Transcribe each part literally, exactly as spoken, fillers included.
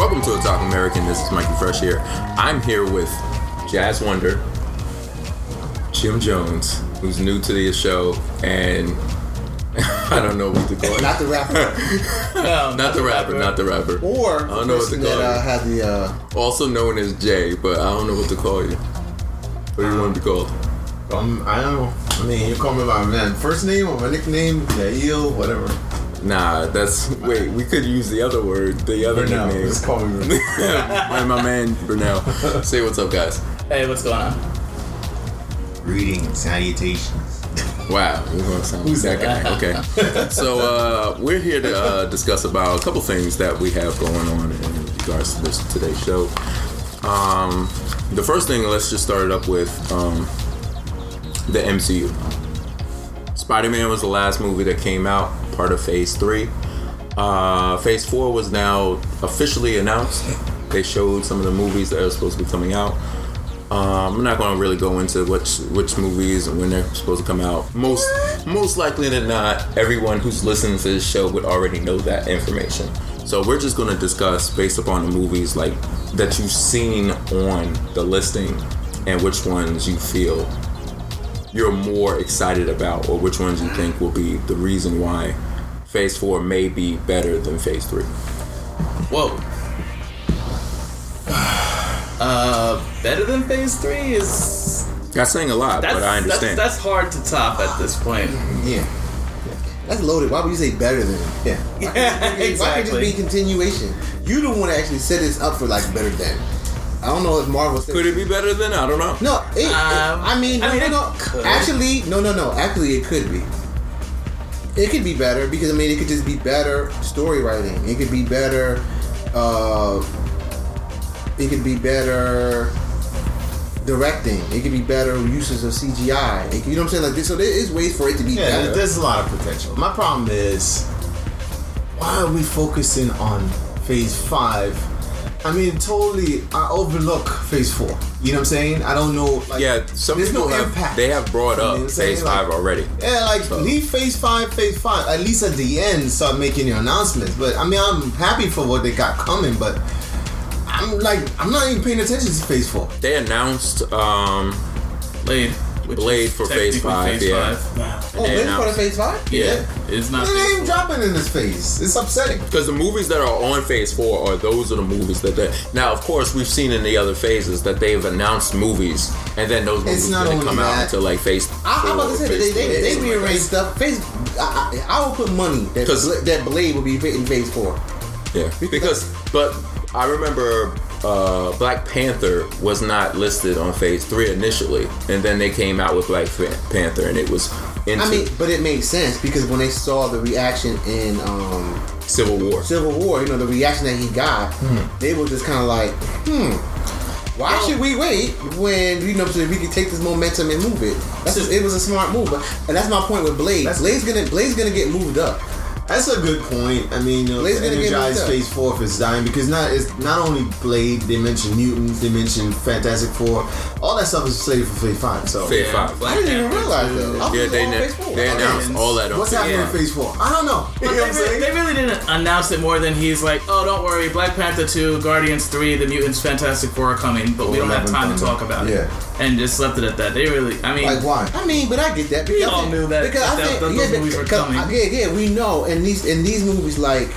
Welcome to A Talk American. This is Mikey Fresh here. I'm here with Jazz Wonder, Jim Jones, who's new to the show, and I don't know what to call it. Not the rapper. no, not, not the rapper, rapper, not the rapper. Or I don't know what to call that, uh, had the, uh... also known as Jay, but I don't know what to call you. What do you um, want to be called? Um, I don't know. I mean, you call me by my first name or my nickname, Jael, whatever. Nah, that's... Wait, we could use the other word, the other Brunel, nickname. Just call me Brunel. my, my man, Brunel. Say what's up, guys. Hey, what's going on? Greetings, salutations. Wow, we're going to sound like that guy. Okay. So, uh, we're here to uh, discuss about a couple things that we have going on in regards to this today's show. Um, the first thing, let's just start it up with um, the M C U. Spider-Man was the last movie that came out, part of Phase Three. Uh, Phase Four was now officially announced. They showed some of the movies that are supposed to be coming out. Um, I'm not going to really go into which which movies and when they're supposed to come out. Most most likely than not, everyone who's listening to this show would already know that information. So we're just going to discuss based upon the movies like that you've seen on the listing and which ones you feel you're more excited about, or which ones you think will be the reason why Phase Four may be better than Phase Three. Whoa. Uh, better than Phase Three is... That's saying a lot, but I understand. That's, that's hard to top at this point. Yeah. That's loaded. Why would you say better than? Yeah. Why yeah, it, exactly. Why can't it just be continuation? You don't want to actually set this up for like better than. I don't know if Marvel said... Could it be better than? I don't know. No, it, um, it, I mean, no, I mean, no, no. Could. Actually, no, no, no. Actually, it could be. It could be better because, I mean, it could just be better story writing. It could be better... Uh... It could be better directing. It could be better uses of C G I. It could, you know what I'm saying? Like this, so there is ways for it to be yeah, better. There's a lot of potential. My problem is, why are we focusing on Phase Five? I mean, totally, I overlook Phase Four. You know what I'm saying? I don't know. Like, yeah, some there's people no have, impact. They have brought up, you know, Phase Five like, already. Yeah, like so. Leave Phase Five, Phase Five. At least at the end, start making your announcements. But I mean, I'm happy for what they got coming, but. I'm like, I'm not even paying attention to Phase Four. They announced um, Blade, Blade for Phase Five. Phase yeah. Five. Wow. Oh, Blade for the Phase Five? Yeah, yeah. It's not. It ain't even dropping in this phase. It's upsetting because the movies that are on Phase Four are those are the movies that they. Now, of course, we've seen in the other phases that they've announced movies, and then those movies didn't come that. out until like Phase. I, I'm about to say phase they they, they rearrange like stuff. Phase. I, I, I will put money that Blade, that Blade will be in Phase Four. Yeah, because but. I remember uh, Black Panther was not listed on Phase Three initially, and then they came out with Black Panther, and it was. Into- I mean, but it made sense because when they saw the reaction in um, Civil War, Civil War, you know, the reaction that he got, hmm. they were just kind of like, hmm, why well, should we wait when you know so we can take this momentum and move it? That's just, it was a smart move, and that's my point with Blade. Blade's gonna Blade's gonna get moved up. That's a good point. I mean, you know, the energized Phase Four is dying because not it's not only Blade. They mentioned mutants. They mentioned Fantastic Four. All that stuff is slated for Phase Five. So Phase Five. Black I didn't even realize that. Yeah, they, ne- they announced all that. On What's happening yeah. in Phase Four? I don't know. You know what I'm saying? They really didn't announce it more than he's like, oh, don't worry, Black Panther Two, Guardians Three, the mutants, Fantastic Four are coming, but oh, we don't have time to talk about yeah. it. Yeah. And just left it at that. They really, I mean, like why? I mean, but I get that. We all knew that because I think those movies were coming. Yeah, yeah, we know. And these in these movies like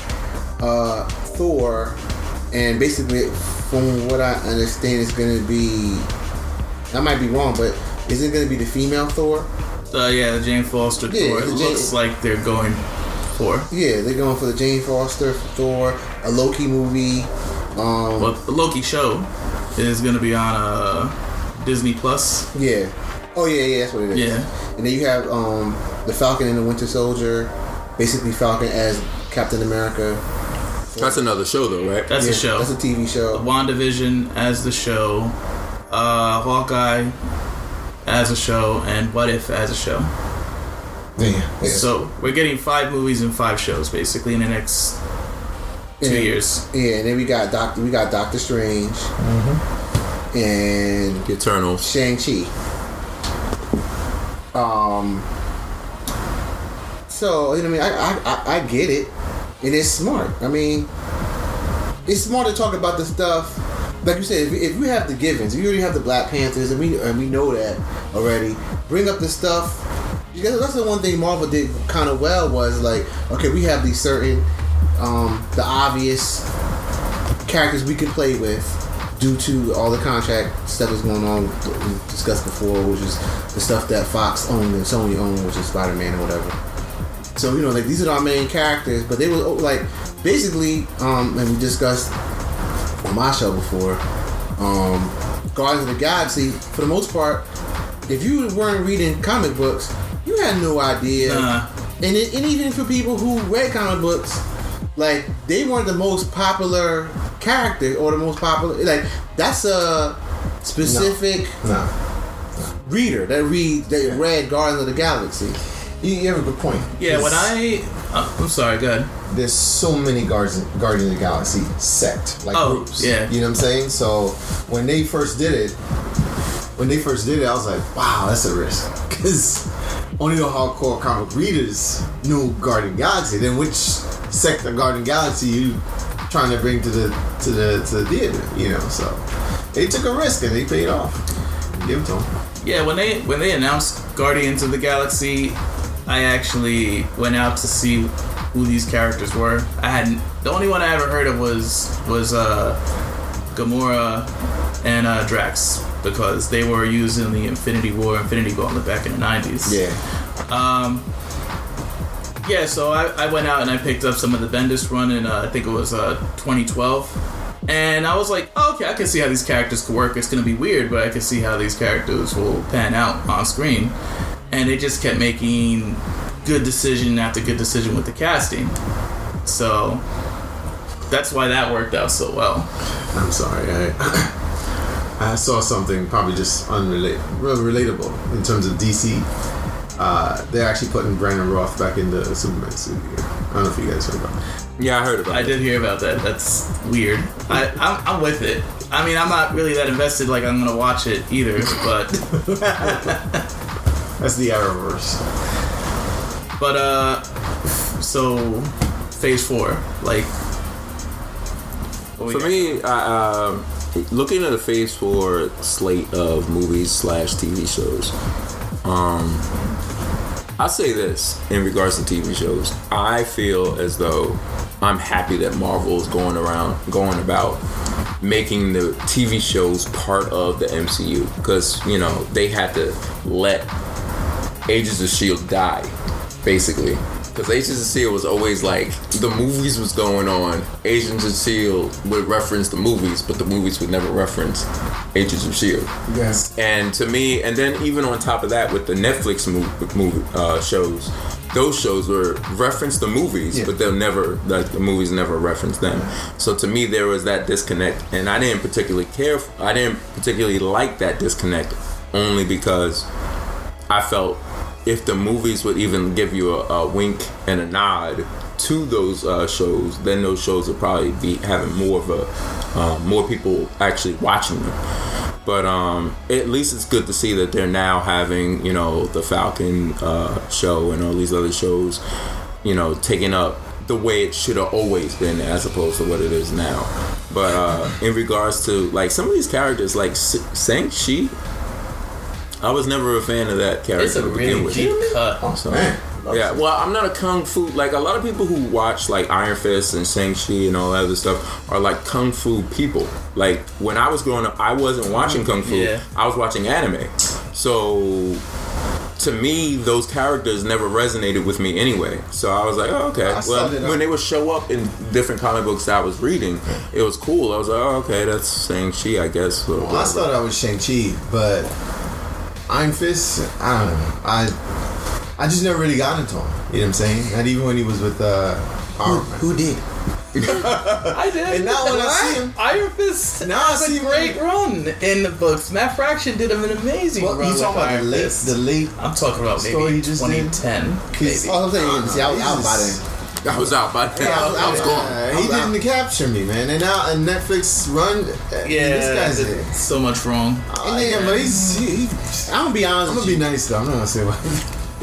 uh, Thor, and basically from what I understand, it's gonna be. I might be wrong, but is it gonna be the female Thor? Uh, yeah, the Jane Foster yeah, Thor. It Jane, looks like they're going for. Yeah, they're going for the Jane Foster Thor, a Loki movie. Um, well, the Loki show is gonna be on a. Disney Plus. Yeah. Oh yeah, yeah, that's what it is. Yeah. And then you have um, the Falcon and the Winter Soldier. Basically, Falcon as Captain America. That's another show, though, right? That's yeah, a show. That's a T V show. WandaVision as the show. Uh, Hawkeye as a show, and What If as a show. Yeah. yeah. So we're getting five movies and five shows basically in the next two and, years. Yeah, and then we got Doctor. We got Doctor Strange. Mm-hmm. And Eternal Shang-Chi. Um. So you know, I mean, I I I get it. It is smart. I mean, it's smart to talk about the stuff. Like you said, if, if we have the givens, if you already have the Black Panthers, and we and we know that already, bring up the stuff. Because that's the one thing Marvel did kind of well was like, okay, we have these certain, um, the obvious characters we can play with due to all the contract stuff that's going on that we discussed before, which is the stuff that Fox owned and Sony owned, which is Spider-Man or whatever. So, you know, like, these are our main characters, but they were like, basically, um, and we discussed on my show before, um, Guardians of the Galaxy, for the most part, if you weren't reading comic books, you had no idea. Nah. And, it, and even for people who read comic books, like, they weren't the most popular character or the most popular. Like, that's a specific no. No. reader that read that yeah. read Guardians of the Galaxy. You, you have a good point. Yeah, when I, oh, I'm sorry, go ahead. There's so many Guardians Guardians of the Galaxy sect like oh, groups. Yeah, you know what I'm saying. So when they first did it, when they first did it, I was like, wow, that's a risk because only the hardcore comic readers knew Guardian Galaxy. Then which sect of Guardian Galaxy you trying to bring to the to the to the theater, you know? So they took a risk and they paid off. Give it to them. Yeah, when they when they announced Guardians of the Galaxy, I actually went out to see who these characters were. I hadn't. The only one I ever heard of was was uh, Gamora and uh, Drax, because they were using the Infinity War, Infinity Gauntlet back in the nineties. Yeah. Um, yeah, so I, I went out and I picked up some of the Bendis run in, uh, I think it was uh, twenty twelve. And I was like, oh, okay, I can see how these characters could work. It's going to be weird, but I can see how these characters will pan out on screen. And they just kept making good decision after good decision with the casting. So that's why that worked out so well. I'm sorry, I... I saw something probably just unrelated, real relatable in terms of D C. Uh, they're actually putting Brandon Roth back in the Superman suit. I don't know if you guys heard about that. Yeah, I heard about it. I that. did hear about that. That's weird. I, I'm, I'm with it. I mean, I'm not really that invested, like, I'm going to watch it either, but. That's the Arrowverse. But, uh, so, Phase Four. Like, for me, I, um,. Uh, looking at the Phase Four slate of movies slash T V shows, um, I say this in regards to T V shows. I feel as though I'm happy that Marvel is going around, going about making the T V shows part of the M C U, because you know they had to let Agents of S H I E L D die, basically. Because Agents of S H I E L D was always like, the movies was going on, Agents of S H I E L D would reference the movies, but the movies would never reference Agents of S H I E L D. Yes. And to me, and then even on top of that, with the Netflix movie, movie uh, shows, those shows were reference the movies, yeah. but they'll never, like, the movies never reference them. So to me, there was that disconnect, and I didn't particularly care, for, I didn't particularly like that disconnect, only because I felt if the movies would even give you a, a wink and a nod to those uh, shows, then those shows would probably be having more of a uh, more people actually watching them. But um, at least it's good to see that they're now having, you know, the Falcon uh, show and all these other shows, you know, taking up the way it should have always been as opposed to what it is now. But uh, in regards to like some of these characters, like Shang-Chi. I was never a fan of that character. It's a really deep cut. I'm sorry. Yeah, well, I'm not a kung fu. Like, a lot of people who watch, like, Iron Fist and Shang-Chi and all that other stuff are, like, kung fu people. Like, when I was growing up, I wasn't watching kung fu. Yeah. I was watching anime. So, to me, those characters never resonated with me anyway. So I was like, oh, okay. I well, when they would show up in different comic books that I was reading, it was cool. I was like, oh, okay, that's Shang-Chi, I guess. Well, I thought I was Shang-Chi, but Iron Fist, I don't know. I I just never really got into him. You know what I'm saying? Not even when he was with uh, Iron who, who did? I did. And now when I see him, Iron Fist now has I see a great him. run in the books. Matt Fraction did him an amazing well, run. You talking about the late, the late? I'm talking about maybe twenty ten. Maybe. All I'm saying is, I was out by then. I was out by then. Yeah, I was, I was yeah, gone. Yeah, he I was didn't out. capture me, man. And now a Netflix run. Yeah, this guy's so much wrong. Uh, yeah, yeah, but he's. He, he, I'm gonna be honest. I'm gonna be nice though. I'm not gonna say what.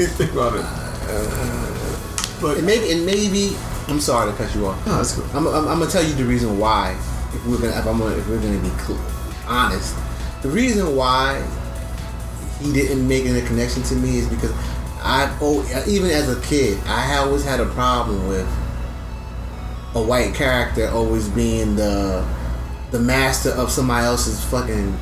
Think about it. Uh, but and maybe and maybe I'm sorry to cut you off. No, that's cool. I'm, I'm, I'm gonna tell you the reason why. If we're gonna, if I'm gonna, if we're gonna be clear, honest, the reason why he didn't make any connection to me is because I, oh, even as a kid, I always had a problem with a white character always being the the master of somebody else's fucking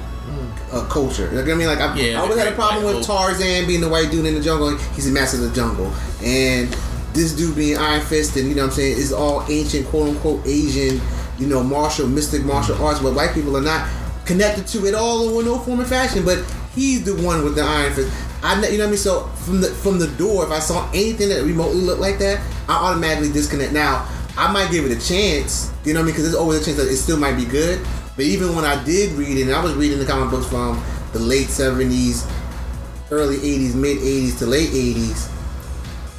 uh, culture. You know what I mean? Like I, yeah, I always had a problem with Tarzan being the white dude in the jungle. He's the master of the jungle, and this dude being Iron Fist, and you know what I'm saying, is all ancient, quote unquote Asian, you know, martial, mystic martial arts, but white people are not connected to it all in no form or fashion. But he's the one with the Iron Fist. I, you know what I mean? So from the from the door, if I saw anything that remotely looked like that, I automatically disconnect. Now I might give it a chance, you know what I mean? Because there's always a chance that it still might be good. But even when I did read it, and I was reading the comic books from the late seventies, early eighties, mid eighties to late eighties,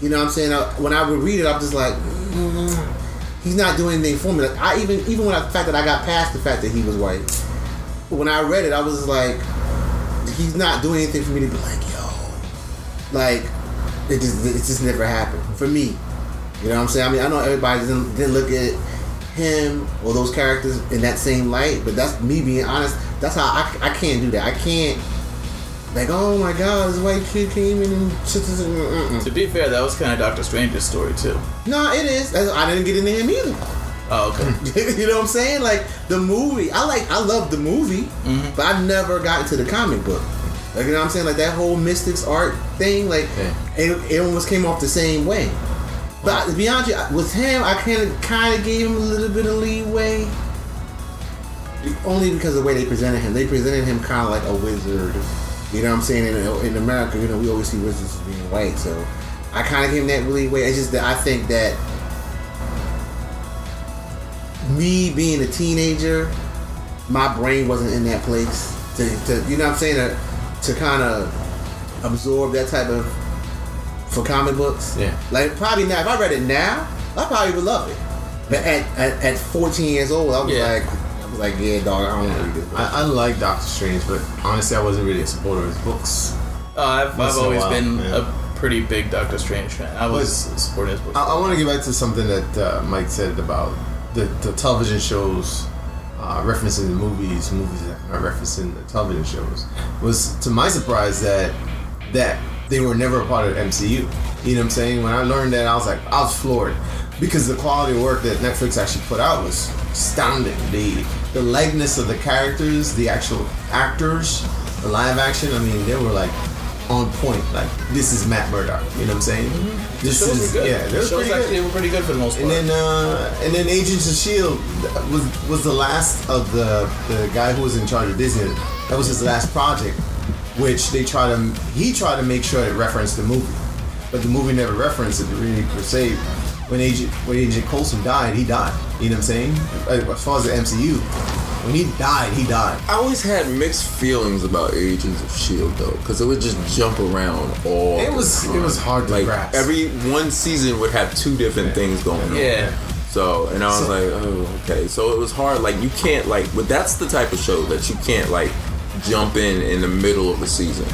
you know what I'm saying? I, when I would read it, I'm just like, mm-hmm. He's not doing anything for me. Like I even even when I, the fact that I got past the fact that he was white, when I read it, I was like, he's not doing anything for me to be like, yo, like it just it just never happened for me. You know what I'm saying? I mean, I know everybody didn't, didn't look at him or those characters in that same light, but that's me being honest. That's how I, I can't do that. I can't. Like, oh my God, this white kid came in and... Mm-mm. To be fair, that was kind of Doctor Strange's story, too. No, it is. I didn't get into him either. Oh, okay. You know what I'm saying? Like, the movie. I like. I love the movie, mm-hmm. but I never got into the comic book. Like, you know what I'm saying? Like, that whole Mystics art thing, like, yeah. it, it almost came off the same way. But to be honest with you, with him, I kind of kind of gave him a little bit of leeway. Only because of the way they presented him. They presented him kind of like a wizard. You know what I'm saying? In, in America, you know, we always see wizards as being white, so I kind of give him that really way. It's just that I think that me being a teenager, my brain wasn't in that place to, to you know what I'm saying, to, to kind of absorb that type of for comic books. Yeah. Like probably now, if I read it now, I probably would love it. But at at, at fourteen years old, I was yeah. like. Like, yeah, dog, I don't yeah. read it. I, I like Doctor Strange, but honestly, I wasn't really a supporter of his books. Uh, I've, I've always while, been yeah. a pretty big Doctor Strange fan. I was but, supporting his books. I, I want to get back to something that uh, Mike said about the, the television shows uh, referencing the movies, movies that are referencing the television shows. Was to my surprise that that they were never a part of the M C U. You know what I'm saying? When I learned that, I was like, I was floored. Because the quality of work that Netflix actually put out was astounding. The the likeness of the characters, the actual actors, the live action, I mean, they were like on point. Like, this is Matt Murdock, you know what I'm saying? Mm-hmm. This the shows is, were good. Yeah, they the were shows pretty actually good. were pretty good for the most part. And then, uh, and then Agents of S H I E L D was was the last of the, the guy who was in charge of Disney. That was his last project, which they tried to, he tried to make sure it referenced the movie. But the movie never referenced it really per se. When Agent, when Agent Coulson died, he died. You know what I'm saying? As far as the M C U, when he died, he died. I always had mixed feelings about Agents of S H I E L D though, because it would just jump around all It was the time. It was hard to like, grasp. Every one season would have two different yeah. things going yeah. on. Yeah. So, and I was so, like, oh, okay. So it was hard. Like, you can't, like, but that's the type of show that you can't, like, jump in in the middle of a season.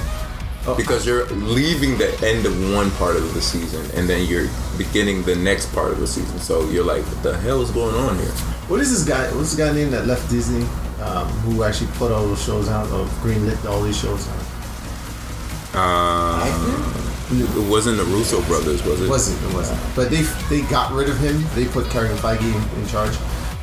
Because you're leaving the end of one part of the season and then you're beginning the next part of the season. So you're like, what the hell is going on here? What is this guy? What's this guy named that left Disney? Um, who actually put all those shows out, or greenlit all these shows out? Um, it wasn't the Russo brothers, was it? It wasn't. It wasn't. But they they got rid of him. They put Kevin Feige in, in charge.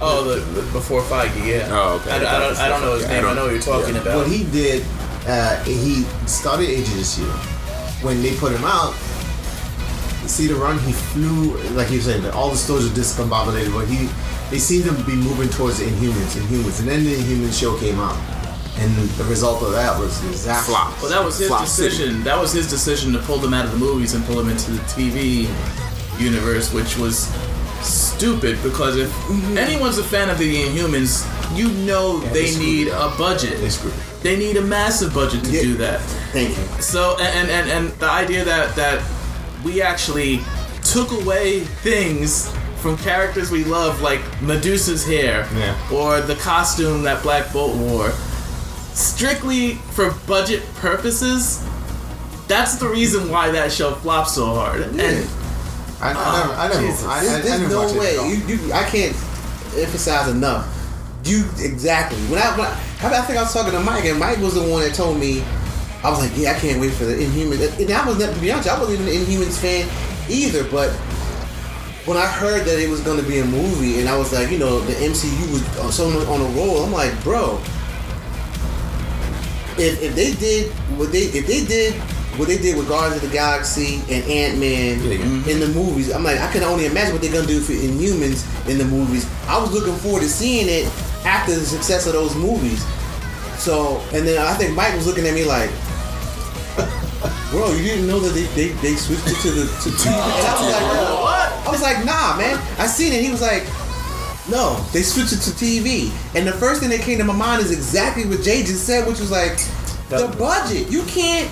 Oh, the, the, before Feige, yeah. Oh, okay. I, I, don't, I don't know his name. I, I know what you're talking yeah. about. What he did... Uh, he started Agents of S H I E L D. When they put him out, see the run, he flew, like you said, all the stories are discombobulated, but he, they seemed to be moving towards the Inhumans, Inhumans, and then the Inhumans show came out, and the result of that was exactly flop. Well, that was his flop decision. City. That was his decision to pull them out of the movies and pull them into the T V universe, which was stupid because if mm-hmm. anyone's a fan of the Inhumans, you know yeah, they, they need it. a budget. They screwed it. They need a massive budget to yeah. do that. Thank you. So, and, and, and the idea that, that we actually took away things from characters we love, like Medusa's hair, yeah. or the costume that Black Bolt wore, strictly for budget purposes, that's the reason why that show flopped so hard. Yeah. And I, oh, I never, I never, Jesus. I, I, there's, there's I never no watched way. It. You, you, I can't emphasize enough. You exactly. When I, when I, I think I was talking to Mike, and Mike was the one that told me. I was like, yeah, I can't wait for the Inhumans. And I was, to be honest, I wasn't even an Inhumans fan either. But when I heard that it was going to be a movie, and I was like, you know, the M C U was so on a roll. I'm like, bro, if if they did what they if they did what they did with Guardians of the Galaxy and Ant-Man mm-hmm. in the movies, I'm like, I can only imagine what they're going to do for Inhumans in the movies. I was looking forward to seeing it after the success of those movies. So, and then I think Mike was looking at me like, bro, you didn't know that they they, they switched it to the to T V? And I was like, bro, what? I was like, nah, man. I seen it. He was like, no, they switched it to T V. And the first thing that came to my mind is exactly what Jay just said, which was like, the budget. You can't,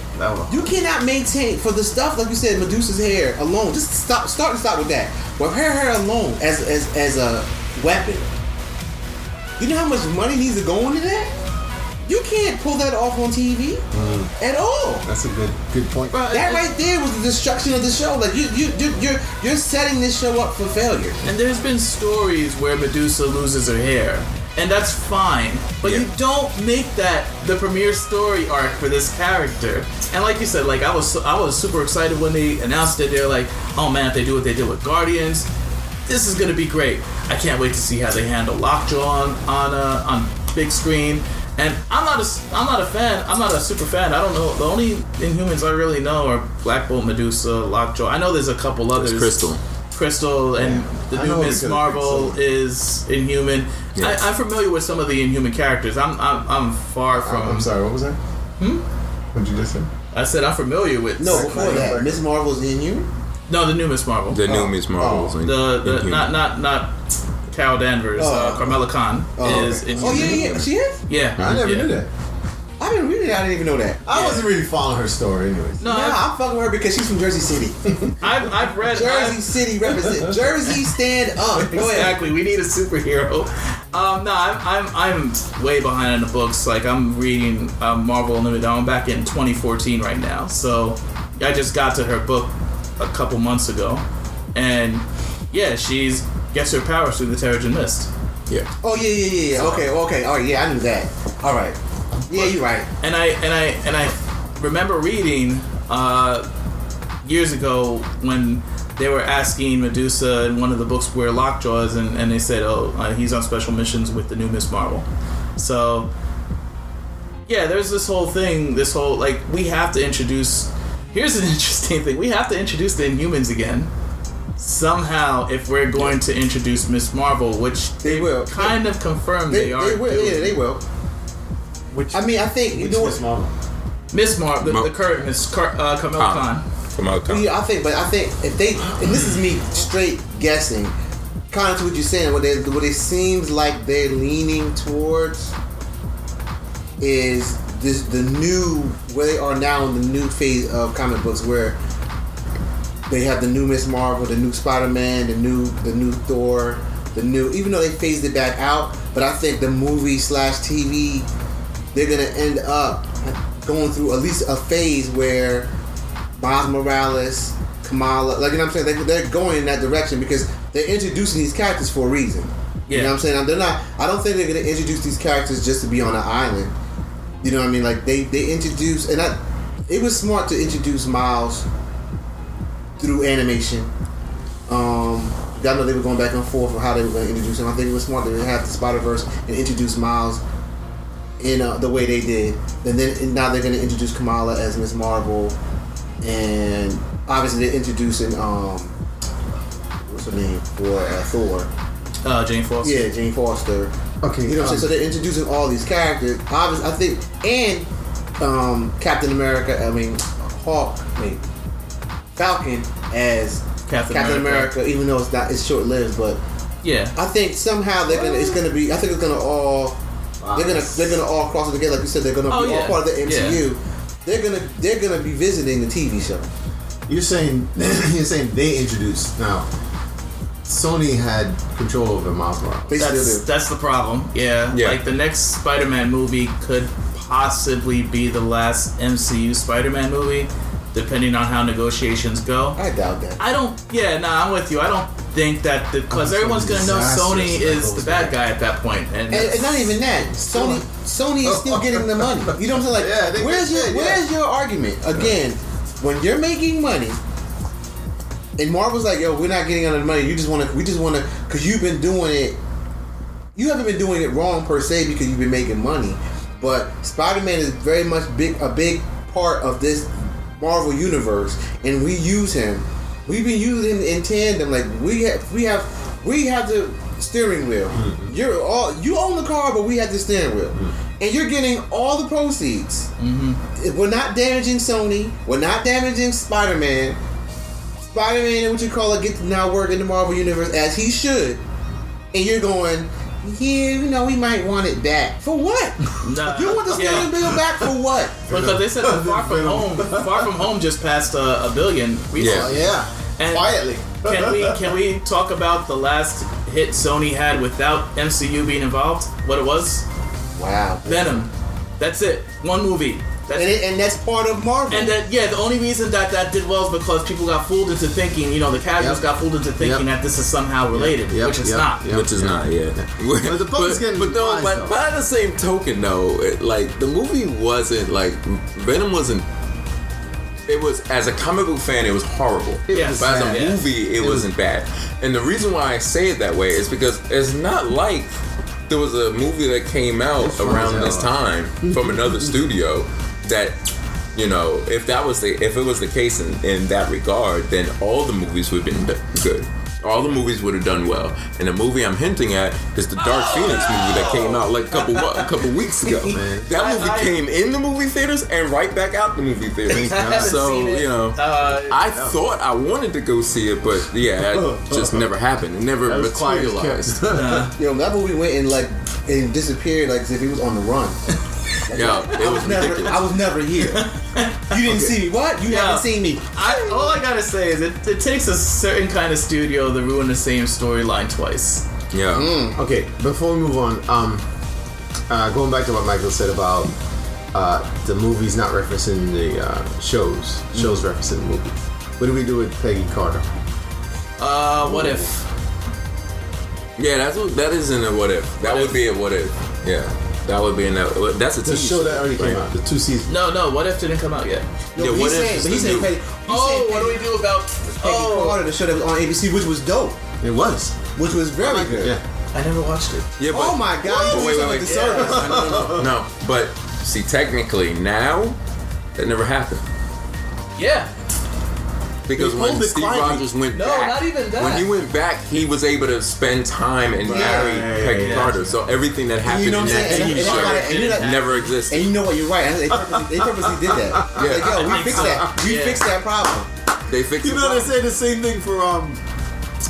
you cannot maintain, for the stuff, like you said, Medusa's hair alone. Just stop, start and stop with that. Well, her hair alone as as as a weapon. You know how much money needs to go into that? You can't pull that off on T V mm. at all. That's a good good point. But that it, right there was the destruction of the show. Like you you you you're you're setting this show up for failure. And there's been stories where Medusa loses her hair, and that's fine. But yeah. you don't make that the premier story arc for this character. And like you said, like I was I was super excited when they announced it. They're like, oh man, if they do what they did with Guardians, this is gonna be great. I can't wait to see how they handle Lockjaw on on, uh, on big screen. And I'm not a, I'm not a fan. I'm not a super fan. I don't know. The only Inhumans I really know are Black Bolt, Medusa, Lockjaw. I know there's a couple others. There's Crystal. Crystal and yeah. the I new Miz Marvel is Inhuman. Yes. I, I'm familiar with some of the Inhuman characters. I'm I'm, I'm far from... I'm sorry, what was that? Hmm? What did you just say? I said I'm familiar with... No, before that, Miz Marvel's Inhuman? No, the new Miz Marvel. The oh. new Miz Marvel's oh. Inhuman. The, the, not... not, not Carol Danvers, oh. uh, Carmela Khan oh, is okay. Inhuman. Oh yeah, yeah, she is. Yeah, I never yeah. knew that. I didn't read it. I didn't even know that. I yeah. wasn't really following her story, anyways. No, nah, I'm fucking with her because she's from Jersey City. I've, I've read Jersey I've, City represent. Jersey stand up. Go exactly. Ahead. We need a superhero. Um, no, I'm, I'm I'm way behind in the books. Like I'm reading uh, Marvel Unlimited. I'm back in twenty fourteen right now, so I just got to her book a couple months ago, and yeah, she's. Gets her powers through the Terrigen Mist. Yeah. Oh yeah, yeah, yeah, yeah. Okay, okay. All right, yeah, I knew that. All right. Yeah, you're right. And I and I and I remember reading uh, years ago when they were asking Medusa in one of the books where Lockjaw is, and, and they said, "Oh, uh, he's on special missions with the new Miz Marvel." So yeah, there's this whole thing. This whole like we have to introduce. Here's an interesting thing. We have to introduce the Inhumans again. Somehow, if we're going to introduce Miz Marvel, which they, they will kind yeah. of confirm they, they are, they will, doing. yeah, they will. Which I mean, I think you know Miz Marvel, Miss Marvel, the, Mo- the current Miss Car- uh, Kamala Khan. Kamala Khan. Yeah, I think, but I think if they, and this is me straight guessing, kind of to what you're saying, what they, what it seems like they're leaning towards is this the new where they are now in the new phase of comic books where. They have the new Miz Marvel, the new Spider-Man, the new the new Thor, the new. Even though they phased it back out, but I think the movie slash T V, they're gonna end up going through at least a phase where Miles Morales, Kamala, like you know what I'm saying, they, they're going in that direction because they're introducing these characters for a reason. Yeah. You know what I'm saying? They're not. I don't think they're gonna introduce these characters just to be on an island. You know what I mean? Like they they introduce, and I, it was smart to introduce Miles. Through animation, um, I know they were going back and forth on how they were going to introduce him. I think it was smart to have the Spider-Verse and introduce Miles in uh, the way they did. And then and now they're going to introduce Kamala as Miz Marvel, and obviously they're introducing um, what's her name for uh, Thor? Uh, Jane Foster. Yeah, Jane Foster. Okay, you know what I'm saying. So they're introducing all these characters. Obviously, I think and um, Captain America. I mean, Hawk. Maybe. Falcon as Captain, Captain America. America, even though it's not it's short lived, but yeah, I think somehow they're gonna it's gonna be I think it's gonna all wow. they're gonna they're gonna all cross it together like you said they're gonna oh, be yeah. all part of the M C U. Yeah. They're gonna they're gonna be visiting the T V show. You're saying you're saying they introduced now. Sony had control over Miles Morales. That's that's the problem. Yeah. yeah, like the next Spider-Man movie could possibly be the last M C U Spider-Man movie. depending on how negotiations go. I doubt that. I don't... Yeah, nah, I'm with you. I don't think that... Because everyone's going to know Sony is the bad guy at that point. And, and, and not even that. Sony Sony is still getting the money. You know what I'm saying? Like, yeah, they, where's, your, yeah. where's your argument? Again, when you're making money... And Marvel's like, yo, we're not getting out of the money. You just want to... We just want to... Because you've been doing it... You haven't been doing it wrong per se because you've been making money. But Spider-Man is very much big, a big part of this Marvel universe, and we use him. We've been using him in tandem. Like we have, we have, we have the steering wheel. Mm-hmm. You're all you own the car, but we have the steering wheel, mm-hmm. and you're getting all the proceeds. Mm-hmm. We're not damaging Sony. We're not damaging Spider-Man. Spider-Man and what you call it gets to now work in the Marvel universe as he should, and you're going. Yeah, you know, we might want it back. For what? Nah, you want the steering wheel yeah. back for what? Because they said the Far From Home Far From Home just passed a, a billion recently. Yeah, yeah. And quietly. Can we can we talk about the last hit Sony had without M C U being involved? What it was? Wow. Venom. That's it. One movie. That's and, it, and that's part of Marvel. And that, yeah, the only reason that that did well is because people got fooled into thinking, you know, the casuals yep. got fooled into thinking yep. that this is somehow related, yep. which it's yep. not. Yep. Which is yep. not, yeah. but the but, getting but, no, but, but at the same token, though, it, like, the movie wasn't, like, Venom wasn't, it was, as a comic book fan, it was horrible. It yes. was but bad. As a movie, it, it wasn't was, bad. And the reason why I say it that way is because it's not like there was a movie that came out around this time from another studio that, you know, if that was the if it was the case in, in that regard, then all the movies would have been good. All the movies would have done well. And the movie I'm hinting at is the Dark oh, Phoenix no. movie that came out like a couple a couple weeks ago. Man. That I, movie I, came in the movie theaters and right back out the movie theaters. So you know, uh, I no. thought I wanted to go see it, but yeah, it just never happened. It never materialized. uh, you know, that movie went and like and disappeared like as if it was on the run. Yo, it I was, was never, I was never here. You didn't okay. see me. What? You Yo, haven't seen me. I, all I gotta say is it, it takes a certain kind of studio to ruin the same storyline twice. Yeah. Mm. Okay. Before we move on, um, uh, going back to what Michael said about uh, the movies not referencing the uh, shows, shows mm. referencing the movies. What do we do with Peggy Carter? Uh, what Ooh. If? Yeah, that's what, that isn't a what if. That what would if? be a what if. Yeah. That would be in that. That's a the show season. That already came right. out. The two seasons. No, no. What If didn't come out yet. No, yeah, What If? He said, Peggy, oh, what do we do about Peggy oh. Carter? The show that was on A B C, which was dope. It was, which was very like good. It. Yeah, I never watched it. Yeah, but, oh my god! Wait, wait, wait. Yeah. no, no, no. no, but see, technically now that never happened. Yeah. Because they when Steve Rogers went no, back, not even that. When he went back, he was able to spend time and marry yeah. Peggy yeah. Carter. So everything that happened you know in that T V show never existed. And you know what? You're right. They purposely, they purposely did that. Yeah. Like, yo, we fixed so. that. We yeah. fixed that problem. They fixed. You know, they said the same thing for um,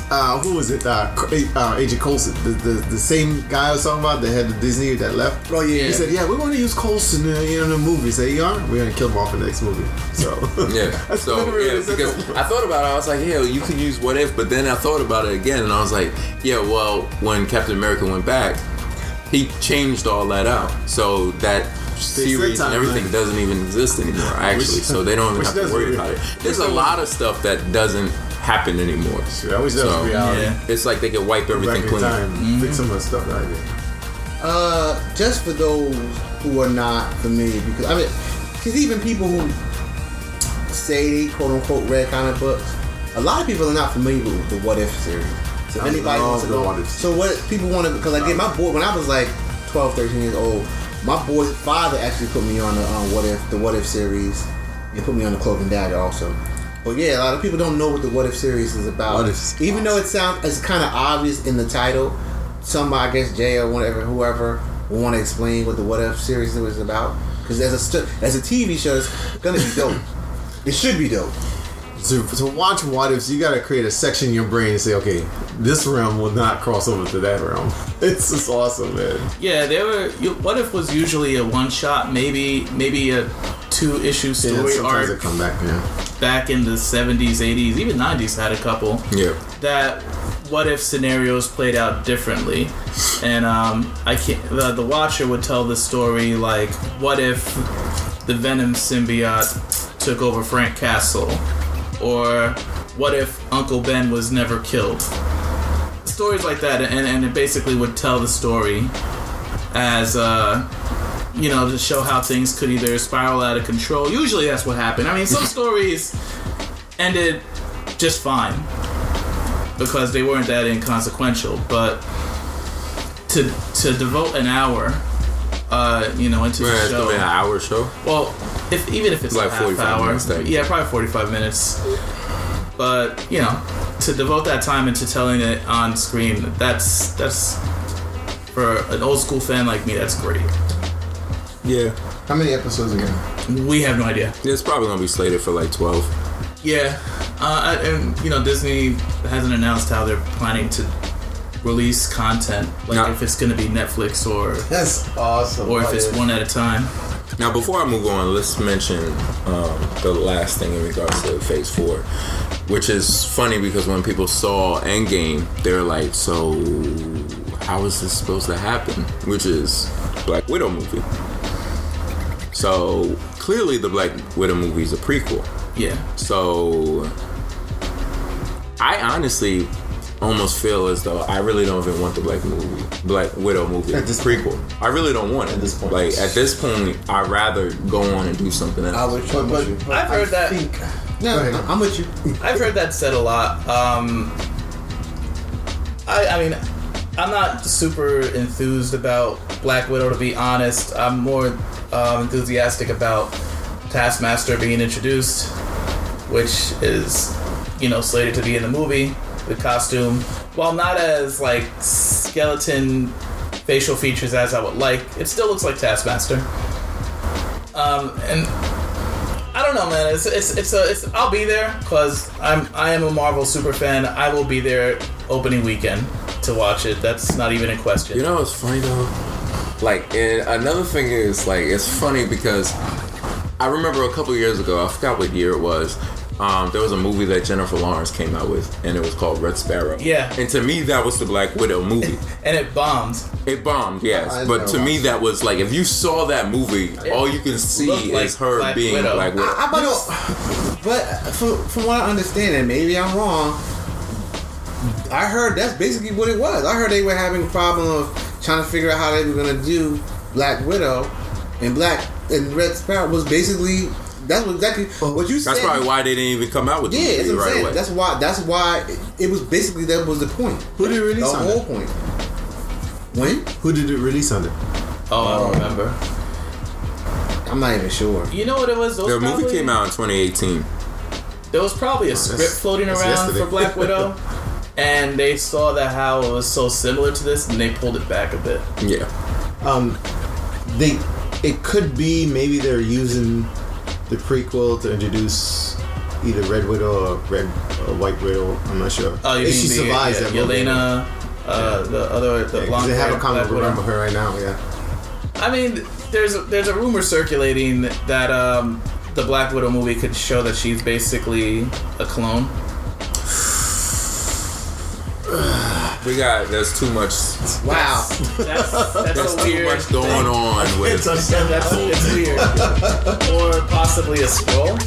uh, who was it? Uh, uh Agent Coulson, the, the the same guy I was talking about that had the Disney that left. Oh yeah. He yeah. said, yeah, we want to use Coulson in, in the movie. Say, yeah, we're gonna kill him off in the next movie. So yeah, so yeah, because I thought about it, I was like, yeah, you can use What If, but then I thought about it again, and I was like, yeah, well, when Captain America went back, he changed all that out, so that series and everything man. doesn't even exist anymore, actually. So they don't even have to worry about it. There's a lot of stuff that doesn't happen anymore. Sure, I always so, does reality. Yeah. It's like they can wipe everything clean. Mm-hmm. Fix some of the stuff that I did. Uh, just for those who are not familiar, because I mean, because even people who say they quote unquote read comic books, a lot of people are not familiar with the What If series. So if anybody wants to go, so what people want to, because I did my boy when I was like twelve, thirteen years old, my boy's father actually put me on the um, What If, the What If series, and put me on the Cloak and Dagger also. But yeah, a lot of people don't know what the What If series is about. If Even awesome. though it sounds it's kind of obvious in the title, somebody, I guess Jay or whatever, whoever, will want to explain what the What If series is about. Because as a as a T V show, it's gonna be dope. It should be dope. To, to watch What Ifs, you gotta create a section in your brain and say, okay, this realm will not cross over to that realm. It's just awesome, man. Yeah, they were. What If was usually a one shot, maybe maybe a two issue story yeah, arc. Come back, man. Back in the seventies, eighties, even nineties had a couple. Yeah. That What If scenarios played out differently, and um, I can't. The, the Watcher would tell the story like, what if the Venom symbiote took over Frank Castle? Or what if Uncle Ben was never killed? Stories like that, and, and it basically would tell the story as, uh, you know, to show how things could either spiral out of control. Usually that's what happened. I mean, some stories ended just fine because they weren't that inconsequential, but to to devote an hour, uh, you know, into right, the show. It's an hour show? Well, if even if it's like a half hour. Minutes, yeah, probably forty-five minutes. But, you know, to devote that time into telling it on screen, that's that's for an old school fan like me, that's great. Yeah. How many episodes again? We have no idea. Yeah, it's probably gonna be slated for like twelve. Yeah, uh, and you know Disney hasn't announced how they're planning to release content, like now, if it's gonna be Netflix or that's awesome, or if it's is. one at a time. Now, before I move on, let's mention um, the last thing in regards to Phase Four, which is funny because when people saw Endgame, they're like, "So how is this supposed to happen?" Which is Black Widow movie. So clearly the Black Widow movie is a prequel. Yeah. So I honestly almost feel as though I really don't even want the Black movie, Black Widow movie. At this prequel, I really don't want it. At this point, like at this point, I'd rather go on and do something else. I would, but, but, you. But I've heard I that. Think, no, no, I'm with you. I've heard that said a lot. Um, I, I mean, I'm not super enthused about Black Widow, to be honest. I'm more um, enthusiastic about Taskmaster being introduced, which is, you know, slated to be in the movie. The costume, while not as like skeleton facial features as I would like, it still looks like Taskmaster. Um, and I don't know, man. It's it's it's a it's. I'll be there because I'm I am a Marvel super fan. I will be there opening weekend to watch it. That's not even in question. You know what's funny though? Like and another thing is like it's funny because I remember a couple years ago. I forgot what year it was. Um, there was a movie that Jennifer Lawrence came out with, and it was called Red Sparrow. Yeah. And to me, that was the Black Widow movie. And it bombed. It bombed, yes. I but to me, that, that was like, if you saw that movie, it all you can see like is her Black being Widow. Black Widow. I, I, but but from, from what I understand, and maybe I'm wrong, I heard that's basically what it was. I heard they were having a problem of trying to figure out how they were going to do Black Widow, and Black and Red Sparrow was basically... That's exactly what you said. That's probably why they didn't even come out with the yeah, movie right away. That's why. That's why it, it was basically that was the point. Who did it release on it? The whole point. When? Who did it release on it? Oh, I don't remember. I'm not even sure. You know what it was? Their movie came out in twenty eighteen. There was probably a script floating around for Black Widow, and they saw that how it was so similar to this, and they pulled it back a bit. Yeah. Um, they. It could be maybe they're using the prequel to introduce either Red Widow or Red or White Widow. I'm not sure. Oh, you if she the, survives yeah, that Yelena, uh, yeah. the other the yeah, blonde. They have a comic book around her right now. Yeah. I mean, there's a, there's a rumor circulating that um, the Black Widow movie could show that she's basically a clone. We got there's too much. Wow, that's, that's, that's there's a weird too much going thing. On with. It's, a, that's, it's weird, or possibly a scroll.